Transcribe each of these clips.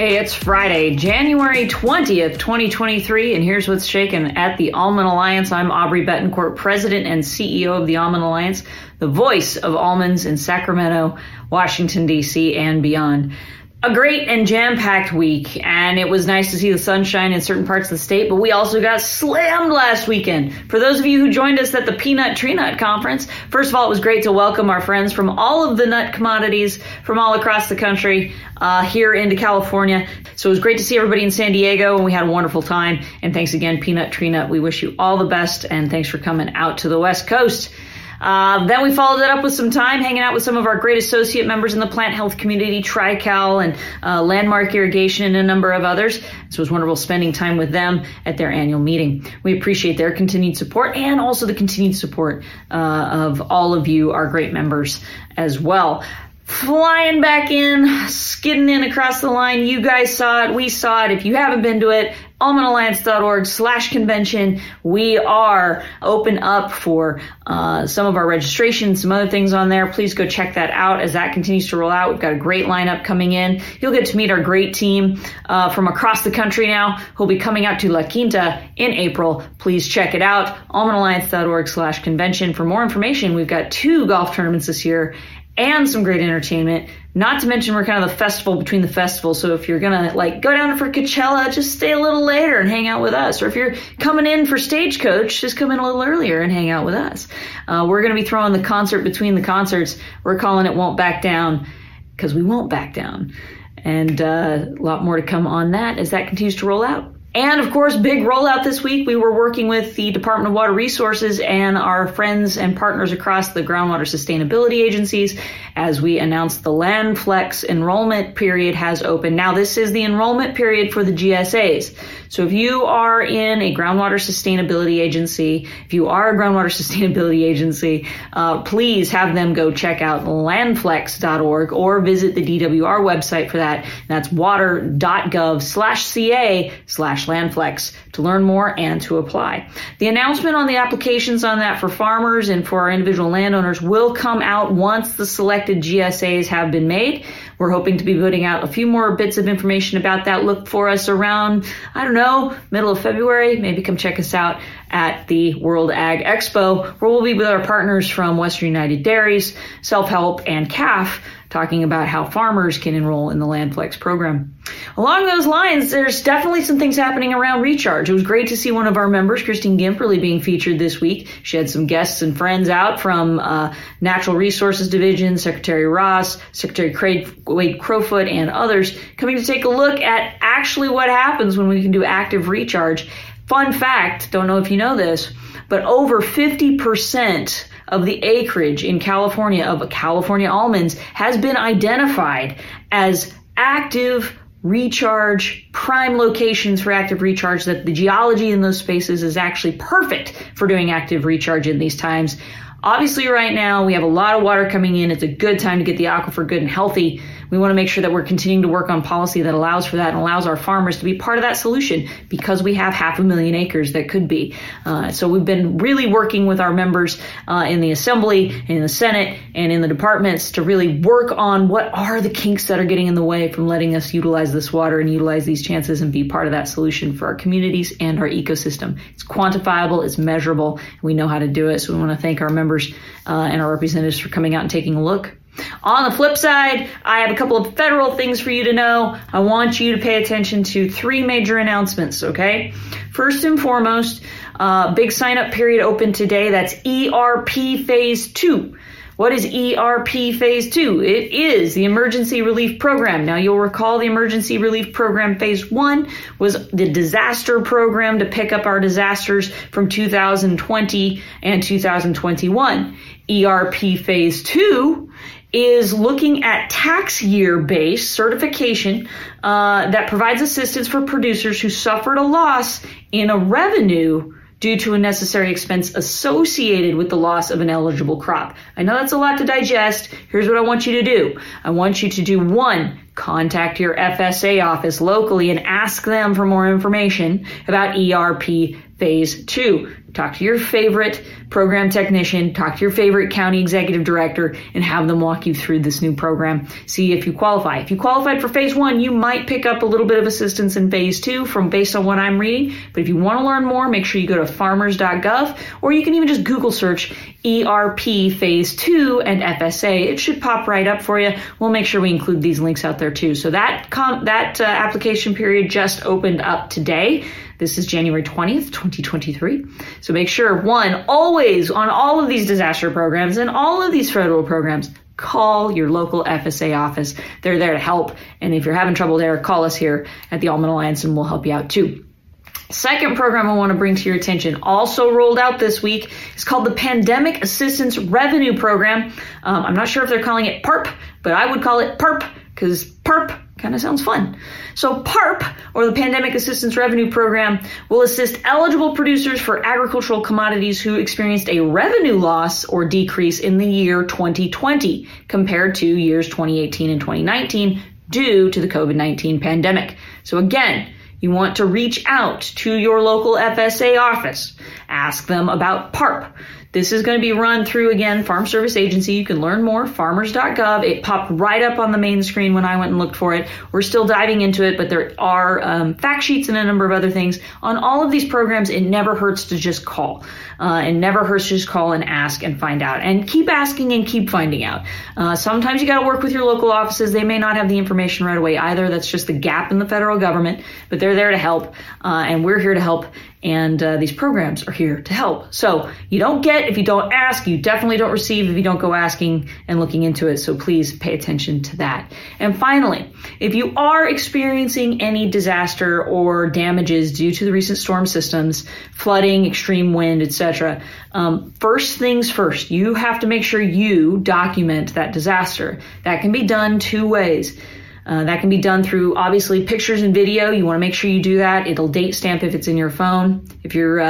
Hey, it's Friday, January 20th, 2023, and here's what's shaken at the Almond Alliance. I'm Aubrey Bettencourt, President and CEO of the Almond Alliance, the voice of almonds in Sacramento, Washington, D.C., and beyond. A great and jam-packed week, and it was nice to see the sunshine in certain parts of the state, but we also got slammed last weekend. For those of you who joined us at the Peanut Tree Nut Conference, first of all, it was great to welcome our friends from all of the nut commodities from all across the country here into California. So it was great to see everybody in San Diego, and we had a wonderful time. And thanks again, Peanut Tree Nut. We wish you all the best, and thanks for coming out to the West Coast. Then we followed it up with some time hanging out with some of our great associate members in the plant health community, TriCal and Landmark Irrigation and a number of others. So it was wonderful spending time with them at their annual meeting. We appreciate their continued support and also the continued support of all of you, our great members as well. Flying back in, skidding in across the line. You guys saw it. We saw it. If you haven't been to it, almondalliance.org/convention. We are open up for some of our registrations, some other things on there. Please go check that out as that continues to roll out. We've got a great lineup coming in. You'll get to meet our great team from across the country now who'll be coming out to La Quinta in April. Please check it out. almondalliance.org/convention. For more information, we've got 2 golf tournaments this year and some great entertainment. Not to mention we're kind of the festival between the festivals. So if you're going to go down for Coachella, just stay a little later and hang out with us. Or if you're coming in for Stagecoach, just come in a little earlier and hang out with us. We're going to be throwing the concert between the concerts. We're calling it Won't Back Down because we won't back down. And a lot more to come on that as that continues to roll out. And, of course, big rollout this week. We were working with the Department of Water Resources and our friends and partners across the groundwater sustainability agencies as we announced the LandFlex enrollment period has opened. Now, this is the enrollment period for the GSAs. So if you are in a groundwater sustainability agency, please have them go check out landflex.org or visit the DWR website for that. And that's water.gov/ca/LandFlex to learn more and to apply. The announcement on the applications on that for farmers and for our individual landowners will come out once the selected GSAs have been made. We're hoping to be putting out a few more bits of information about that. Look for us around, middle of February. Maybe come check us out at the World Ag Expo, where we'll be with our partners from Western United Dairies, Self-Help, and CAF, talking about how farmers can enroll in the LandFlex program. Along those lines, there's definitely some things happening around recharge. It was great to see one of our members, Christine Gimperly, being featured this week. She had some guests and friends out from Natural Resources Division, Secretary Ross, Secretary Craig, Wade Crowfoot, and others coming to take a look at actually what happens when we can do active recharge. Fun fact, don't know if you know this, but over 50% of the acreage in California of California almonds has been identified as active recharge, prime locations for active recharge, that the geology in those spaces is actually perfect for doing active recharge in these times. Obviously, right now, we have a lot of water coming in. It's a good time to get the aquifer good and healthy. We want to make sure that we're continuing to work on policy that allows for that and allows our farmers to be part of that solution because we have 500,000 acres that could be. So we've been really working with our members in the Assembly and in the Senate and in the departments to really work on what are the kinks that are getting in the way from letting us utilize this water and utilize these chances and be part of that solution for our communities and our ecosystem. It's quantifiable, it's measurable, and we know how to do it. So we want to thank our members and our representatives for coming out and taking a look. On the flip side, I have a couple of federal things for you to know. I want you to pay attention to 3 major announcements, okay? First and foremost, big sign-up period open today. That's ERP Phase 2. What is ERP Phase 2? It is the Emergency Relief Program. Now, you'll recall the Emergency Relief Program Phase 1 was the disaster program to pick up our disasters from 2020 and 2021. ERP Phase 2 is looking at tax year-based certification that provides assistance for producers who suffered a loss in a revenue due to a necessary expense associated with the loss of an eligible crop. I know that's a lot to digest. Here's what I want you to do. I want you to do 1, contact your FSA office locally and ask them for more information about ERP Phase two, talk to your favorite program technician, talk to your favorite county executive director, and have them walk you through this new program. See if you qualify. If you qualified for phase one, you might pick up a little bit of assistance in phase two from based on what I'm reading. But if you want to learn more, make sure you go to farmers.gov, or you can even just Google search ERP phase two and FSA. It should pop right up for you. We'll make sure we include these links out there too. So that application period just opened up today. This is January 20th, 2023. So make sure, one, always on all of these disaster programs and all of these federal programs, call your local FSA office. They're there to help. And if you're having trouble there, call us here at the Almond Alliance and we'll help you out too. Second program I want to bring to your attention, also rolled out this week, is called the Pandemic Assistance Revenue Program. I'm not sure if they're calling it PARP, but I would call it PARP because PARP kind of sounds fun. So PARP, or the Pandemic Assistance Revenue Program, will assist eligible producers for agricultural commodities who experienced a revenue loss or decrease in the year 2020 compared to years 2018 and 2019 due to the COVID-19 pandemic. So again, you want to reach out to your local FSA office. Ask them about PARP. This is going to be run through, again, Farm Service Agency. You can learn more, farmers.gov. It popped right up on the main screen when I went and looked for it. We're still diving into it, but there are fact sheets and a number of other things. On all of these programs, it never hurts to just call. It never hurts to just call and ask and find out. And keep asking and keep finding out. Sometimes you got to work with your local offices. They may not have the information right away either. That's just the gap in the federal government, but they're there to help, and we're here to help. And these programs are here to help. So you don't get if you don't ask. You definitely don't receive if you don't go asking and looking into it. So please pay attention to that. And finally, if you are experiencing any disaster or damages due to the recent storm systems, flooding, extreme wind, etc., first things first, you have to make sure you document that disaster. That can be done two ways. That can be done through, obviously, pictures and video. You want to make sure you do that. It'll date stamp if it's in your phone. If you're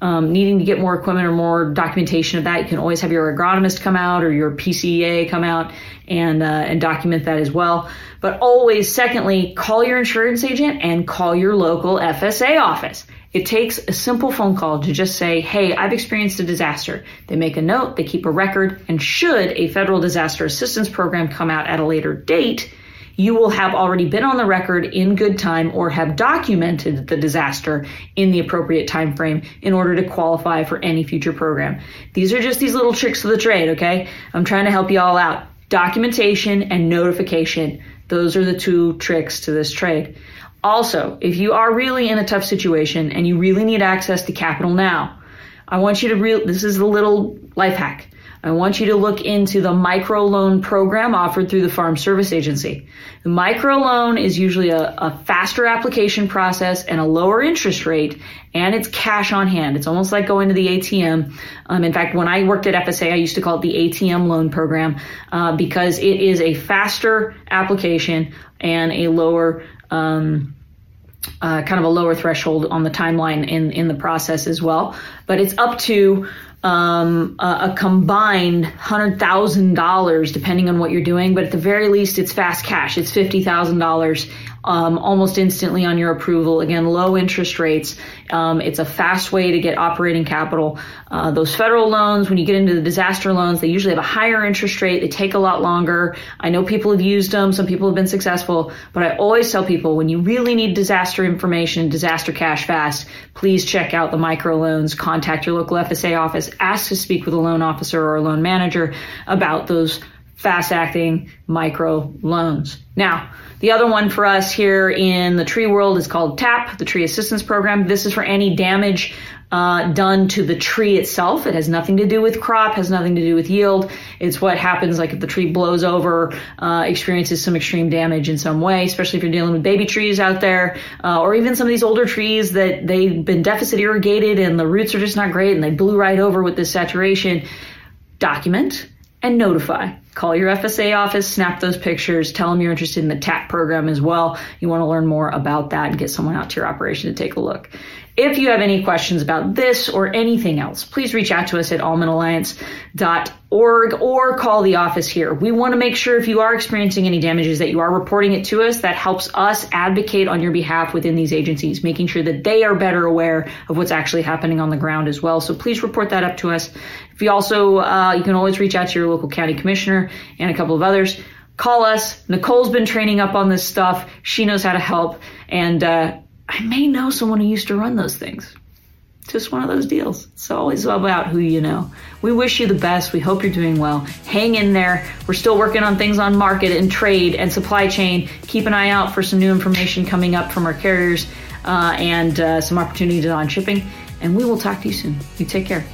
needing to get more equipment or more documentation of that, you can always have your agronomist come out or your PCEA come out and document that as well. But always, secondly, call your insurance agent and call your local FSA office. It takes a simple phone call to just say, hey, I've experienced a disaster. They make a note, they keep a record, and should a federal disaster assistance program come out at a later date, you will have already been on the record in good time or have documented the disaster in the appropriate time frame in order to qualify for any future program. These are just these little tricks of the trade, okay? I'm trying to help you all out. Documentation and notification. Those are the two tricks to this trade. Also, if you are really in a tough situation and you really need access to capital now, I want you to this is the little life hack. I want you to look into the microloan program offered through the Farm Service Agency. The microloan is usually a faster application process and a lower interest rate, and it's cash on hand. It's almost like going to the ATM. In fact, when I worked at FSA, I used to call it the ATM loan program because it is a faster application and a lower kind of a lower threshold on the timeline in the process as well. But it's up to a combined $100,000, depending on what you're doing. But at the very least, it's fast cash. It's $50,000 almost instantly on your approval. Again, low interest rates. It's a fast way to get operating capital. Those federal loans, when you get into the disaster loans, they usually have a higher interest rate. They take a lot longer. I know people have used them. Some people have been successful. But I always tell people when you really need disaster information, disaster cash fast, please check out the microloans. Contact your local FSA office. Ask to speak with a loan officer or a loan manager about those fast-acting micro loans. Now, the other one for us here in the tree world is called TAP, the Tree Assistance Program. This is for any damage done to the tree itself. It has nothing to do with crop, has nothing to do with yield. It's what happens like if the tree blows over, experiences some extreme damage in some way, especially if you're dealing with baby trees out there, or even some of these older trees that they've been deficit irrigated and the roots are just not great and they blew right over with this saturation. Document and notify. Call your FSA office, snap those pictures, tell them you're interested in the TAP program as well. You want to learn more about that and get someone out to your operation to take a look. If you have any questions about this or anything else, please reach out to us at almondalliance.org or call the office here. We want to make sure if you are experiencing any damages that you are reporting it to us. That helps us advocate on your behalf within these agencies, making sure that they are better aware of what's actually happening on the ground as well. So please report that up to us. If you also, you can always reach out to your local county commissioner and a couple of others. Call us. Nicole's been training up on this stuff. She knows how to help. And, I may know someone who used to run those things. Just one of those deals. It's always about who you know. We wish you the best. We hope you're doing well. Hang in there. We're still working on things on market and trade and supply chain. Keep an eye out for some new information coming up from our carriers and some opportunities on shipping. And we will talk to you soon. You take care.